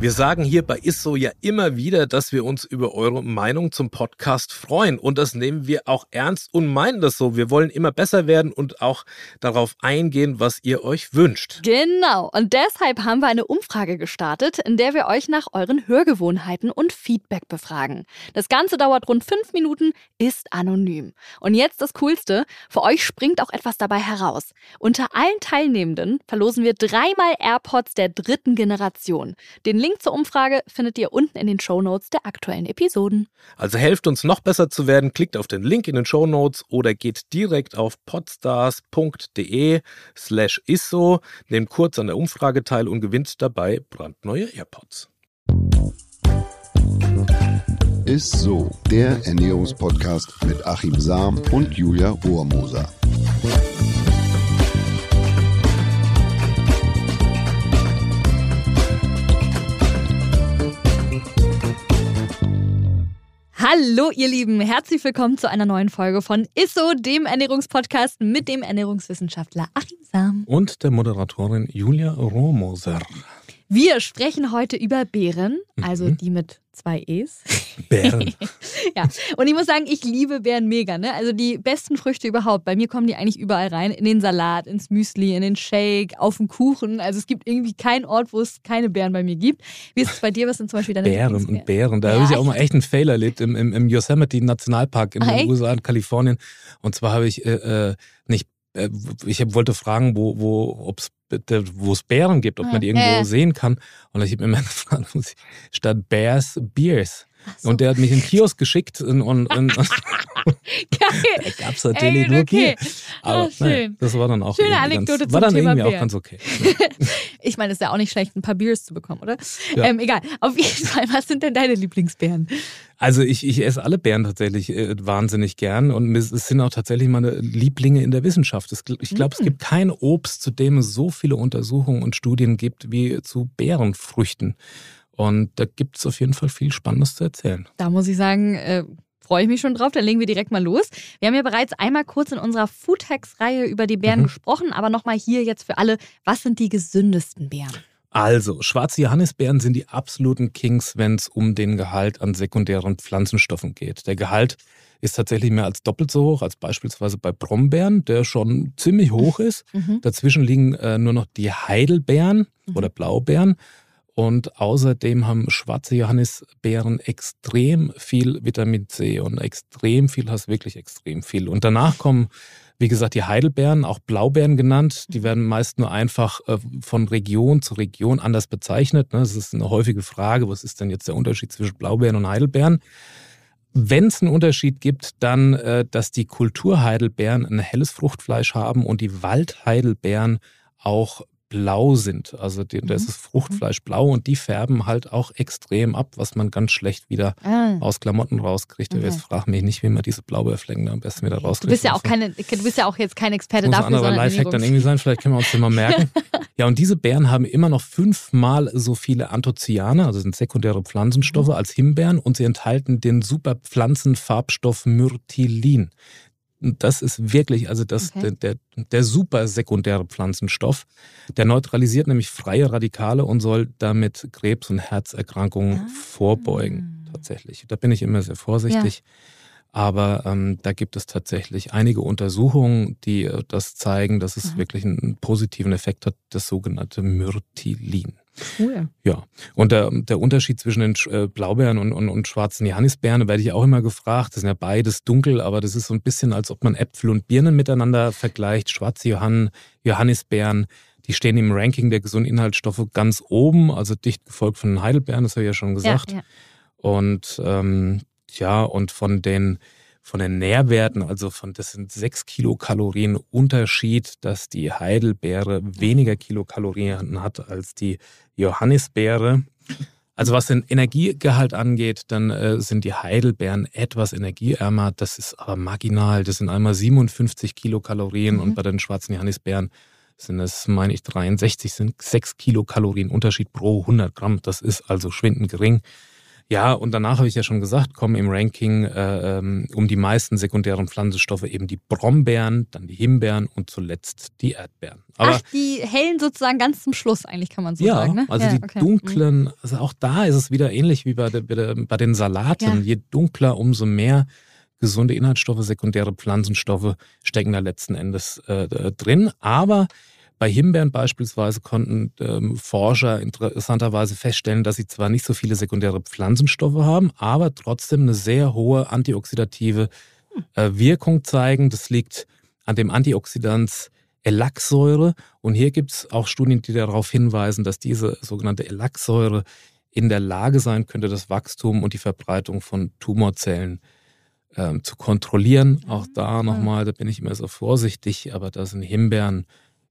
Wir sagen hier bei Isso ja immer wieder, dass wir uns über eure Meinung zum Podcast freuen. Und das nehmen wir auch ernst und meinen das so. Wir wollen immer besser werden und auch darauf eingehen, was ihr euch wünscht. Genau. Und deshalb haben wir eine Umfrage gestartet, in der wir euch nach euren Hörgewohnheiten und Feedback befragen. Das Ganze dauert rund 5 Minuten, ist anonym. Und jetzt das Coolste, für euch springt auch etwas dabei heraus. Unter allen Teilnehmenden verlosen wir 3 AirPods der 3. Generation. Den Link zur Umfrage findet ihr unten in den Shownotes der aktuellen Episoden. Also helft uns noch besser zu werden, klickt auf den Link in den Shownotes oder geht direkt auf podstars.de/isso, nehmt kurz an der Umfrage teil und gewinnt dabei brandneue AirPods. Isso, der Ernährungspodcast mit Achim Sam und Julia Rohrmoser. Hallo ihr Lieben, herzlich willkommen zu einer neuen Folge von Isso, dem Ernährungspodcast mit dem Ernährungswissenschaftler Achim Sam und der Moderatorin Julia Rohrmoser. Wir sprechen heute über Beeren, also die mit 2 Es. Beeren. Ja, und ich muss sagen, ich liebe Beeren mega, ne? Also die besten Früchte überhaupt. Bei mir kommen die eigentlich überall rein, in den Salat, ins Müsli, in den Shake, auf den Kuchen. Also es gibt irgendwie keinen Ort, wo es keine Beeren bei mir gibt. Wie ist es bei dir? Was sind zum Beispiel deine Beeren? Und Beeren, da habe ich auch mal echt einen Fail erlebt im Yosemite Nationalpark in den USA und Kalifornien. Und zwar habe ich wollte fragen, wo es Beeren gibt, ob man die irgendwo sehen kann. Und ich habe mir gefragt, statt Bears, Beers. So. Und der hat mich in den Kiosk geschickt und da gab es natürlich nur Bier. Aber schön. Das war dann auch schöne Anekdote ganz, war dann Thema irgendwie Bier. Auch ganz okay. Ich meine, ist ja auch nicht schlecht, ein paar Beers zu bekommen, oder? Ja. Egal, auf jeden Fall, was sind denn deine Lieblingsbeeren? Also ich esse alle Beeren tatsächlich wahnsinnig gern und es sind auch tatsächlich meine Lieblinge in der Wissenschaft. Ich glaube, es gibt kein Obst, zu dem es so viele Untersuchungen und Studien gibt, wie zu Beerenfrüchten. Und da gibt es auf jeden Fall viel Spannendes zu erzählen. Da muss ich sagen, freue ich mich schon drauf, dann legen wir direkt mal los. Wir haben ja bereits einmal kurz in unserer Foodhacks-Reihe über die Beeren gesprochen, aber nochmal hier jetzt für alle, was sind die gesündesten Beeren? Also, schwarze Johannisbeeren sind die absoluten Kings, wenn es um den Gehalt an sekundären Pflanzenstoffen geht. Der Gehalt ist tatsächlich mehr als doppelt so hoch als beispielsweise bei Brombeeren, der schon ziemlich hoch ist. Dazwischen liegen nur noch die Heidelbeeren oder Blaubeeren. Und außerdem haben schwarze Johannisbeeren extrem viel Vitamin C und extrem viel. Und danach kommen, wie gesagt, die Heidelbeeren, auch Blaubeeren genannt. Die werden meist nur einfach von Region zu Region anders bezeichnet. Das ist eine häufige Frage, was ist denn jetzt der Unterschied zwischen Blaubeeren und Heidelbeeren? Wenn es einen Unterschied gibt, dann, dass die Kulturheidelbeeren ein helles Fruchtfleisch haben und die Waldheidelbeeren auch blau sind. Also das ist Fruchtfleisch blau und die färben halt auch extrem ab, was man ganz schlecht wieder aus Klamotten rauskriegt. Okay. Jetzt frag mich nicht, wie man diese Blaubeerflecken da am besten wieder rauskriegt. Du bist ja auch jetzt kein Experte dafür. Das muss ein anderer Lifehack dann irgendwie sein, vielleicht können wir uns den mal merken. Ja, und diese Beeren haben immer noch 5-mal so viele Anthocyane, also sind sekundäre Pflanzenstoffe, als Himbeeren und sie enthalten den super Pflanzenfarbstoff Myrtilin. Das ist wirklich, also der super sekundäre Pflanzenstoff. Der neutralisiert nämlich freie Radikale und soll damit Krebs- und Herzerkrankungen vorbeugen, tatsächlich. Da bin ich immer sehr vorsichtig. Ja. Aber da gibt es tatsächlich einige Untersuchungen, die das zeigen, dass es wirklich einen positiven Effekt hat, das sogenannte Myrtilin. Cool. Ja, und der Unterschied zwischen den Blaubeeren und schwarzen Johannisbeeren, da werde ich auch immer gefragt, das sind ja beides dunkel, aber das ist so ein bisschen, als ob man Äpfel und Birnen miteinander vergleicht. Schwarze Johannisbeeren, die stehen im Ranking der gesunden Inhaltsstoffe ganz oben, also dicht gefolgt von den Heidelbeeren, das habe ich ja schon gesagt. Ja. Und von den Nährwerten, also das sind 6 Kilokalorien Unterschied, dass die Heidelbeere weniger Kilokalorien hat als die Johannisbeere. Also was den Energiegehalt angeht, dann sind die Heidelbeeren etwas energieärmer. Das ist aber marginal. Das sind einmal 57 Kilokalorien und bei den schwarzen Johannisbeeren sind es, meine ich, 63, sind 6 Kilokalorien Unterschied pro 100 Gramm. Das ist also schwindend gering. Ja, und danach habe ich ja schon gesagt, kommen im Ranking um die meisten sekundären Pflanzenstoffe eben die Brombeeren, dann die Himbeeren und zuletzt die Erdbeeren. Aber ach, die hellen sozusagen ganz zum Schluss eigentlich, kann man so sagen. Ne? Also ja, die dunklen, also auch da ist es wieder ähnlich wie bei den Salaten. Ja. Je dunkler, umso mehr gesunde Inhaltsstoffe, sekundäre Pflanzenstoffe stecken da letzten Endes drin. Aber bei Himbeeren beispielsweise konnten Forscher interessanterweise feststellen, dass sie zwar nicht so viele sekundäre Pflanzenstoffe haben, aber trotzdem eine sehr hohe antioxidative Wirkung zeigen. Das liegt an dem Antioxidans Elaxsäure. Und hier gibt es auch Studien, die darauf hinweisen, dass diese sogenannte Elaxsäure in der Lage sein könnte, das Wachstum und die Verbreitung von Tumorzellen zu kontrollieren. Auch da nochmal, da bin ich immer so vorsichtig, aber da sind Himbeeren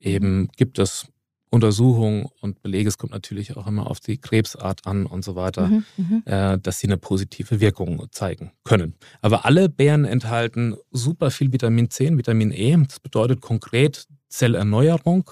eben, gibt es Untersuchungen und Belege, es kommt natürlich auch immer auf die Krebsart an und so weiter, dass sie eine positive Wirkung zeigen können. Aber alle Beeren enthalten super viel Vitamin C, Vitamin E. Das bedeutet konkret, Zellerneuerung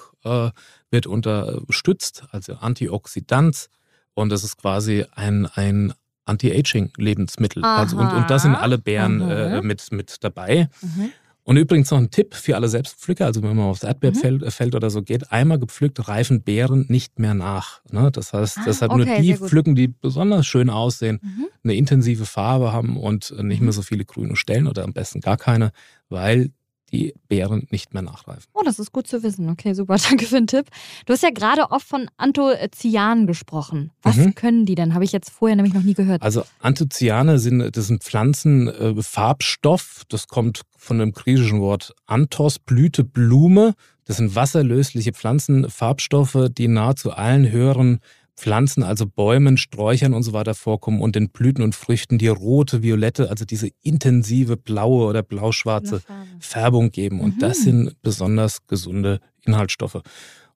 wird unterstützt, also Antioxidant. Und das ist quasi ein Anti-Aging-Lebensmittel. Also, und da sind alle Beeren mit dabei. Mhm. Und übrigens noch ein Tipp für alle Selbstpflücker, also wenn man aufs Erdbeerfeld oder so geht, einmal gepflückt reifen Beeren nicht mehr nach. Ne? Das heißt, deshalb nur die pflücken, die besonders schön aussehen, eine intensive Farbe haben und nicht mehr so viele grüne Stellen oder am besten gar keine, weil die Beeren nicht mehr nachreifen. Oh, das ist gut zu wissen. Okay, super, danke für den Tipp. Du hast ja gerade oft von Anthocyanen gesprochen. Was können die denn? Habe ich jetzt vorher nämlich noch nie gehört. Also Anthocyane sind Pflanzenfarbstoff. Das kommt von dem griechischen Wort Anthos, Blüte, Blume. Das sind wasserlösliche Pflanzenfarbstoffe, die nahezu allen höheren Pflanzen, also Bäumen, Sträuchern und so weiter vorkommen und in Blüten und Früchten die rote, violette, also diese intensive blaue oder blauschwarze Färbung geben. Und das sind besonders gesunde Inhaltsstoffe.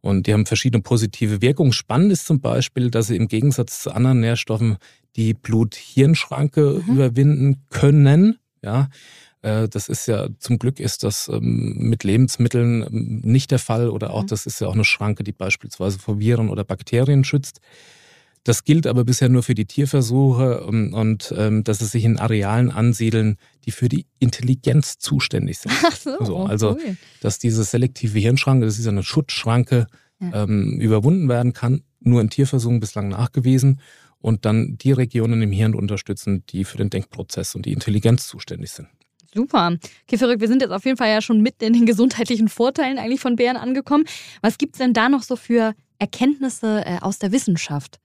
Und die haben verschiedene positive Wirkungen. Spannend ist zum Beispiel, dass sie im Gegensatz zu anderen Nährstoffen die Blut-Hirn-Schranke überwinden können. Ja, das ist ja, zum Glück ist das mit Lebensmitteln nicht der Fall oder auch, das ist ja auch eine Schranke, die beispielsweise vor Viren oder Bakterien schützt. Das gilt aber bisher nur für die Tierversuche und dass es sich in Arealen ansiedeln, die für die Intelligenz zuständig sind. Cool. Dass diese selektive Hirnschranke, das ist ja eine Schutzschranke, überwunden werden kann, nur in Tierversuchen bislang nachgewiesen. Und dann die Regionen im Hirn unterstützen, die für den Denkprozess und die Intelligenz zuständig sind. Super. Okay, verrückt. Wir sind jetzt auf jeden Fall ja schon mitten in den gesundheitlichen Vorteilen eigentlich von Beeren angekommen. Was gibt es denn da noch so für Erkenntnisse aus der Wissenschaft?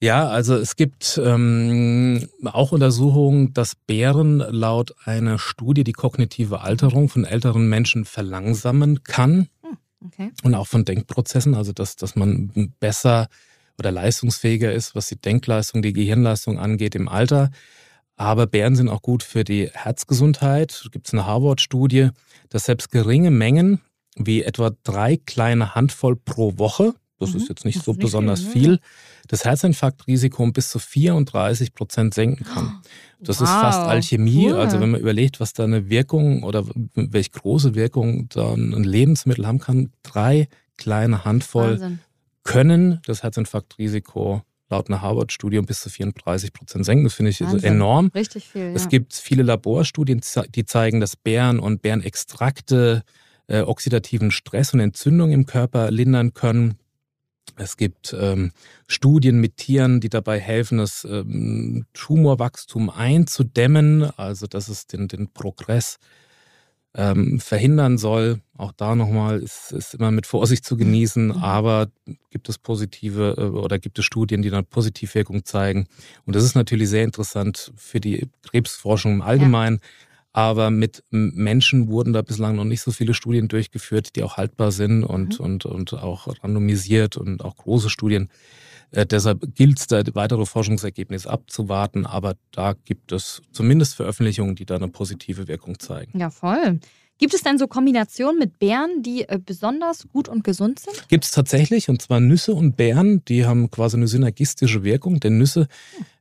Ja, also es gibt auch Untersuchungen, dass Beeren laut einer Studie die kognitive Alterung von älteren Menschen verlangsamen kann. Okay. Und auch von Denkprozessen, also dass man besser oder leistungsfähiger ist, was die Denkleistung, die Gehirnleistung angeht im Alter. Aber Beeren sind auch gut für die Herzgesundheit. Da gibt es eine Harvard-Studie, dass selbst geringe Mengen, wie etwa 3 kleine Handvoll pro Woche, das ist jetzt nicht so besonders viel, das Herzinfarktrisiko um bis zu 34% senken kann. Das ist fast Alchemie. Cool. Also wenn man überlegt, was da eine Wirkung oder welche große Wirkung da ein Lebensmittel haben kann, 3 kleine Handvoll können das Herzinfarktrisiko laut einer Harvard-Studie um bis zu 34% senken. Das finde ich enorm. Richtig viel, ja. Es gibt viele Laborstudien, die zeigen, dass Beeren und Beerenextrakte oxidativen Stress und Entzündung im Körper lindern können. Es gibt Studien mit Tieren, die dabei helfen, das Tumorwachstum einzudämmen, also dass es den Progress verhindern soll. Auch da nochmal ist immer mit Vorsicht zu genießen, aber gibt es Studien, die dann Positivwirkung zeigen. Und das ist natürlich sehr interessant für die Krebsforschung im Allgemeinen. Ja. Aber mit Menschen wurden da bislang noch nicht so viele Studien durchgeführt, die auch haltbar sind und auch randomisiert und auch große Studien. Deshalb gilt es, da weitere Forschungsergebnisse abzuwarten, aber da gibt es zumindest Veröffentlichungen, die da eine positive Wirkung zeigen. Ja, voll. Gibt es denn so Kombinationen mit Beeren, die besonders gut und gesund sind? Gibt es tatsächlich, und zwar Nüsse und Beeren, die haben quasi eine synergistische Wirkung, denn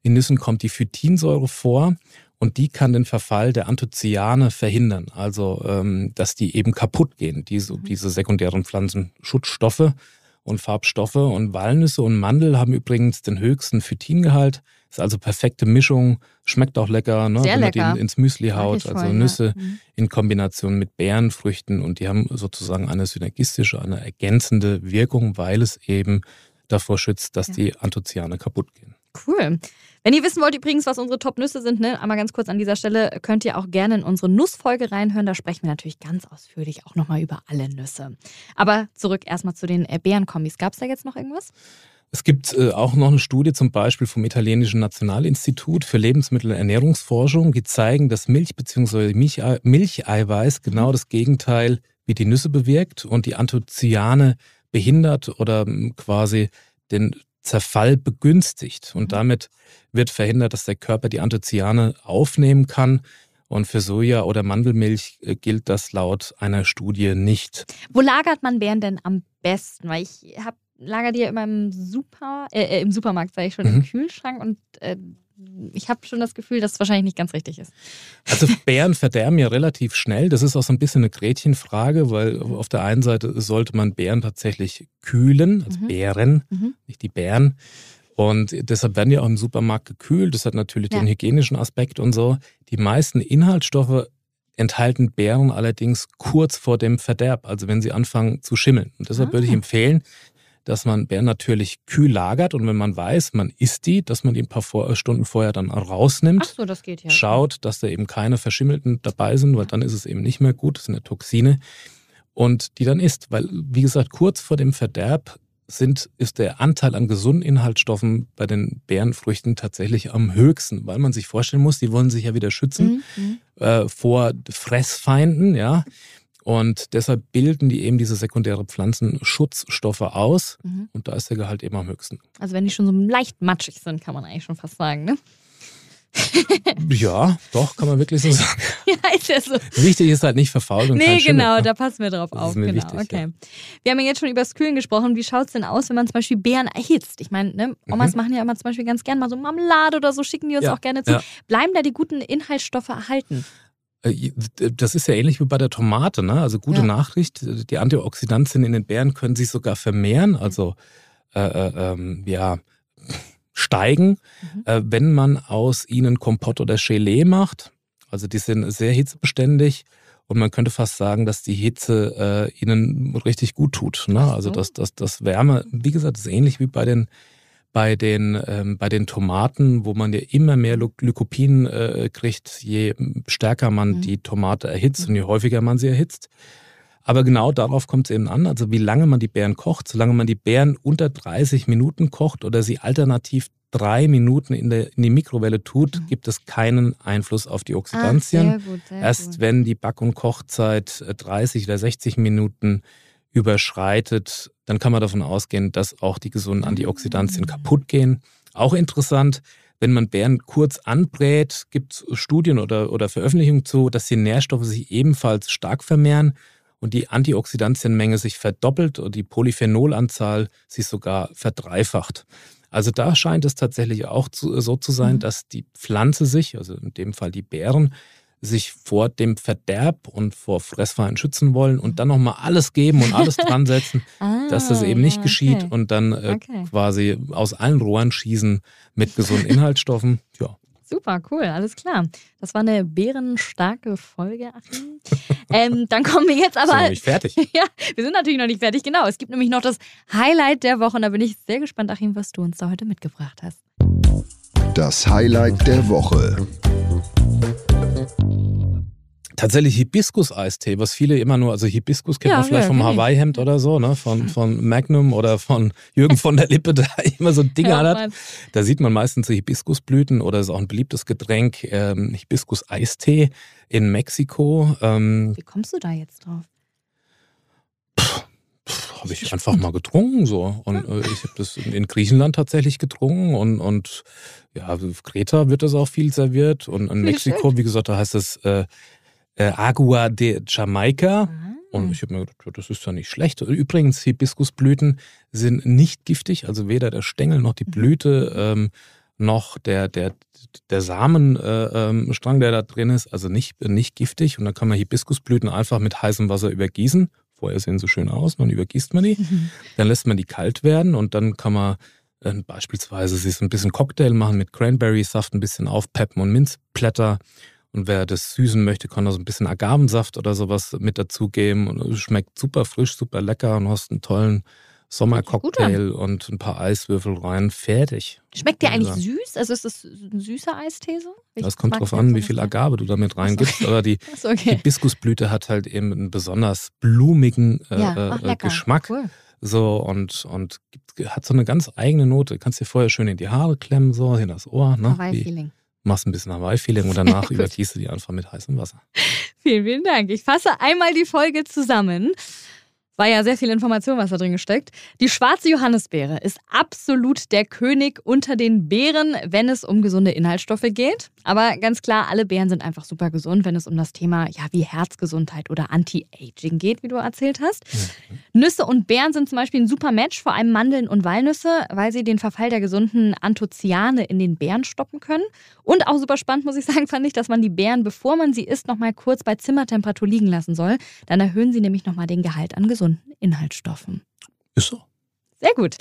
in Nüssen kommt die Phytinsäure vor und die kann den Verfall der Anthocyane verhindern, also dass die eben kaputt gehen, diese sekundären Pflanzenschutzstoffe. und Farbstoffe. Und Walnüsse und Mandel haben übrigens den höchsten Phytingehalt. Ist also perfekte Mischung, schmeckt auch lecker, ne? Sehr lecker. Wenn man die ins Müsli haut, also Nüsse in Kombination mit Beerenfrüchten. Und die haben sozusagen eine synergistische, eine ergänzende Wirkung, weil es eben davor schützt, dass die Anthocyane kaputt gehen. Cool. Wenn ihr wissen wollt übrigens, was unsere Top-Nüsse sind, ne, einmal ganz kurz an dieser Stelle, könnt ihr auch gerne in unsere Nussfolge reinhören. Da sprechen wir natürlich ganz ausführlich auch nochmal über alle Nüsse. Aber zurück erstmal zu den Beerenkombis. Gab es da jetzt noch irgendwas? Es gibt auch noch eine Studie zum Beispiel vom italienischen Nationalinstitut für Lebensmittel- und Ernährungsforschung, die zeigen, dass Milch bzw. Milcheiweiß genau das Gegenteil wie die Nüsse bewirkt und die Anthocyane behindert oder quasi den Zerfall begünstigt. Und damit wird verhindert, dass der Körper die Anthocyane aufnehmen kann. Und für Soja- oder Mandelmilch gilt das laut einer Studie nicht. Wo lagert man Beeren denn am besten? Weil ich lagere die ja immer im Supermarkt, sage ich schon, im Kühlschrank. Und ich habe schon das Gefühl, dass es wahrscheinlich nicht ganz richtig ist. Also Beeren verderben ja relativ schnell. Das ist auch so ein bisschen eine Gretchenfrage, weil auf der einen Seite sollte man Beeren tatsächlich kühlen, also Beeren, nicht die Beeren. Und deshalb werden die auch im Supermarkt gekühlt. Das hat natürlich den hygienischen Aspekt und so. Die meisten Inhaltsstoffe enthalten Beeren allerdings kurz vor dem Verderb, also wenn sie anfangen zu schimmeln. Und deshalb würde ich empfehlen, dass man Beeren natürlich kühl lagert und wenn man weiß, man isst die, dass man die ein paar Stunden vorher dann rausnimmt. Ach so, das geht ja. Schaut, dass da eben keine Verschimmelten dabei sind, weil dann ist es eben nicht mehr gut, das sind ja Toxine. Und die dann isst, weil wie gesagt, kurz vor dem Verderb ist der Anteil an gesunden Inhaltsstoffen bei den Beerenfrüchten tatsächlich am höchsten, weil man sich vorstellen muss, die wollen sich ja wieder schützen vor Fressfeinden, ja. Und deshalb bilden die eben diese sekundären Pflanzenschutzstoffe aus. Und da ist der Gehalt eben am höchsten. Also wenn die schon so leicht matschig sind, kann man eigentlich schon fast sagen, ne? Ja, doch, kann man wirklich so sagen. Ja, ist ja so. Wichtig ist halt nicht verfaulen und kein Schimmel. Genau, da passen wir drauf auf. Genau, wichtig, okay. Ja. Wir haben ja jetzt schon über das Kühlen gesprochen. Wie schaut es denn aus, wenn man zum Beispiel Beeren erhitzt? Ich meine, ne, Omas machen ja immer zum Beispiel ganz gerne mal so Marmelade oder so, schicken die uns auch gerne zu. Ja. Bleiben da die guten Inhaltsstoffe erhalten? Das ist ja ähnlich wie bei der Tomate, ne? Also gute Nachricht, die Antioxidantien in den Beeren können sich sogar vermehren, also steigen, wenn man aus ihnen Kompott oder Gelee macht. Also die sind sehr hitzebeständig und man könnte fast sagen, dass die Hitze ihnen richtig gut tut, ne? Also das Wärme, wie gesagt, ist ähnlich wie bei den Tomaten, wo man ja immer mehr Lykopin kriegt, je stärker man die Tomate erhitzt und je häufiger man sie erhitzt. Aber genau darauf kommt es eben an, also wie lange man die Beeren kocht. Solange man die Beeren unter 30 Minuten kocht oder sie alternativ 3 Minuten in die Mikrowelle tut, gibt es keinen Einfluss auf die Oxidantien. Sehr gut, sehr gut. Wenn die Back- und Kochzeit 30 oder 60 Minuten überschreitet, dann kann man davon ausgehen, dass auch die gesunden Antioxidantien kaputt gehen. Auch interessant, wenn man Beeren kurz anbrät, gibt es Studien oder Veröffentlichungen zu, dass die Nährstoffe sich ebenfalls stark vermehren und die Antioxidantienmenge sich verdoppelt und die Polyphenolanzahl sich sogar verdreifacht. Also da scheint es tatsächlich auch so zu sein, dass die Pflanze sich, also in dem Fall die Beeren, sich vor dem Verderb und vor Fressfeinden schützen wollen und dann nochmal alles geben und alles dran setzen, dass das eben nicht geschieht und dann quasi aus allen Rohren schießen mit gesunden Inhaltsstoffen. Ja. Super, cool, alles klar. Das war eine bärenstarke Folge, Achim. Dann kommen wir jetzt aber... Sind wir noch nicht fertig? Ja, wir sind natürlich noch nicht fertig, genau. Es gibt nämlich noch das Highlight der Woche und da bin ich sehr gespannt, Achim, was du uns da heute mitgebracht hast. Das Highlight der Woche. Tatsächlich Hibiskus-Eistee, was viele immer nur, also Hibiskus kennt man vielleicht vom Hawaii-Hemd oder so, ne? Von Magnum oder von Jürgen von der Lippe, der immer so Dinge hat. Da sieht man meistens so Hibiskusblüten oder ist auch ein beliebtes Getränk, Hibiskus-Eistee in Mexiko. Wie kommst du da jetzt drauf? Habe ich einfach mal getrunken so und ich habe das in Griechenland tatsächlich getrunken und ja, auf Kreta wird das auch viel serviert und in Mexiko, wie gesagt, da heißt es Agua de Jamaica und ich habe mir gedacht, das ist ja nicht schlecht. Übrigens, Hibiskusblüten sind nicht giftig, also weder der Stängel noch die Blüte noch der Samenstrang, der da drin ist, also nicht giftig und dann kann man Hibiskusblüten einfach mit heißem Wasser übergießen. vorher sehen sie schön aus, dann übergießt man die, dann lässt man die kalt werden und dann kann man beispielsweise sich so ein bisschen Cocktail machen mit Cranberry-Saft, ein bisschen aufpeppen und Minzblätter. Und wer das süßen möchte, kann da so ein bisschen Agavensaft oder sowas mit dazugeben. Und es schmeckt super frisch, super lecker und hast einen tollen Sommercocktail und ein paar Eiswürfel rein. Fertig. Schmeckt der eigentlich süß? Also ist das ein süßer Eistee so? Das kommt drauf an, wie viel Agave du damit reingibst. Aber die Hibiskusblüte hat halt eben einen besonders blumigen Geschmack. Cool. So, und hat so eine ganz eigene Note. Kannst dir vorher schön in die Haare klemmen, so in das Ohr. Ne? Hawaii-Feeling. Machst ein bisschen Hawaii-Feeling und danach übergießt du die einfach mit heißem Wasser. Vielen, vielen Dank. Ich fasse einmal die Folge zusammen. War ja sehr viel Information, was da drin gesteckt. Die schwarze Johannisbeere ist absolut der König unter den Beeren, wenn es um gesunde Inhaltsstoffe geht. Aber ganz klar, alle Beeren sind einfach super gesund, wenn es um das Thema wie Herzgesundheit oder Anti-Aging geht, wie du erzählt hast. Mhm. Nüsse und Beeren sind zum Beispiel ein super Match, vor allem Mandeln und Walnüsse, weil sie den Verfall der gesunden Anthocyane in den Beeren stoppen können. Und auch super spannend, muss ich sagen, fand ich, dass man die Beeren, bevor man sie isst, nochmal kurz bei Zimmertemperatur liegen lassen soll. Dann erhöhen sie nämlich nochmal den Gehalt an Gesundheit. Inhaltsstoffen. Ist so. Sehr gut.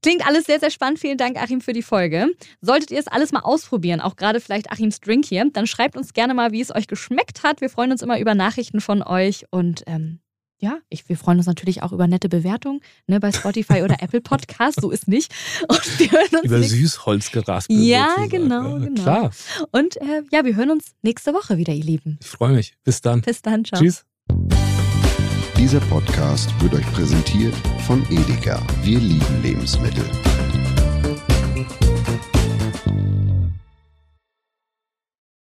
Klingt alles sehr, sehr spannend. Vielen Dank, Achim, für die Folge. Solltet ihr es alles mal ausprobieren, auch gerade vielleicht Achims Drink hier, dann schreibt uns gerne mal, wie es euch geschmeckt hat. Wir freuen uns immer über Nachrichten von euch und wir freuen uns natürlich auch über nette Bewertungen bei Spotify oder Apple Podcasts, so ist nicht. Und wir hören uns über Süßholz geraspelt. Ja, sozusagen. Genau. Klar. Und wir hören uns nächste Woche wieder, ihr Lieben. Ich freue mich. Bis dann. Bis dann, ciao. Tschüss. Dieser Podcast wird euch präsentiert von Edeka. Wir lieben Lebensmittel.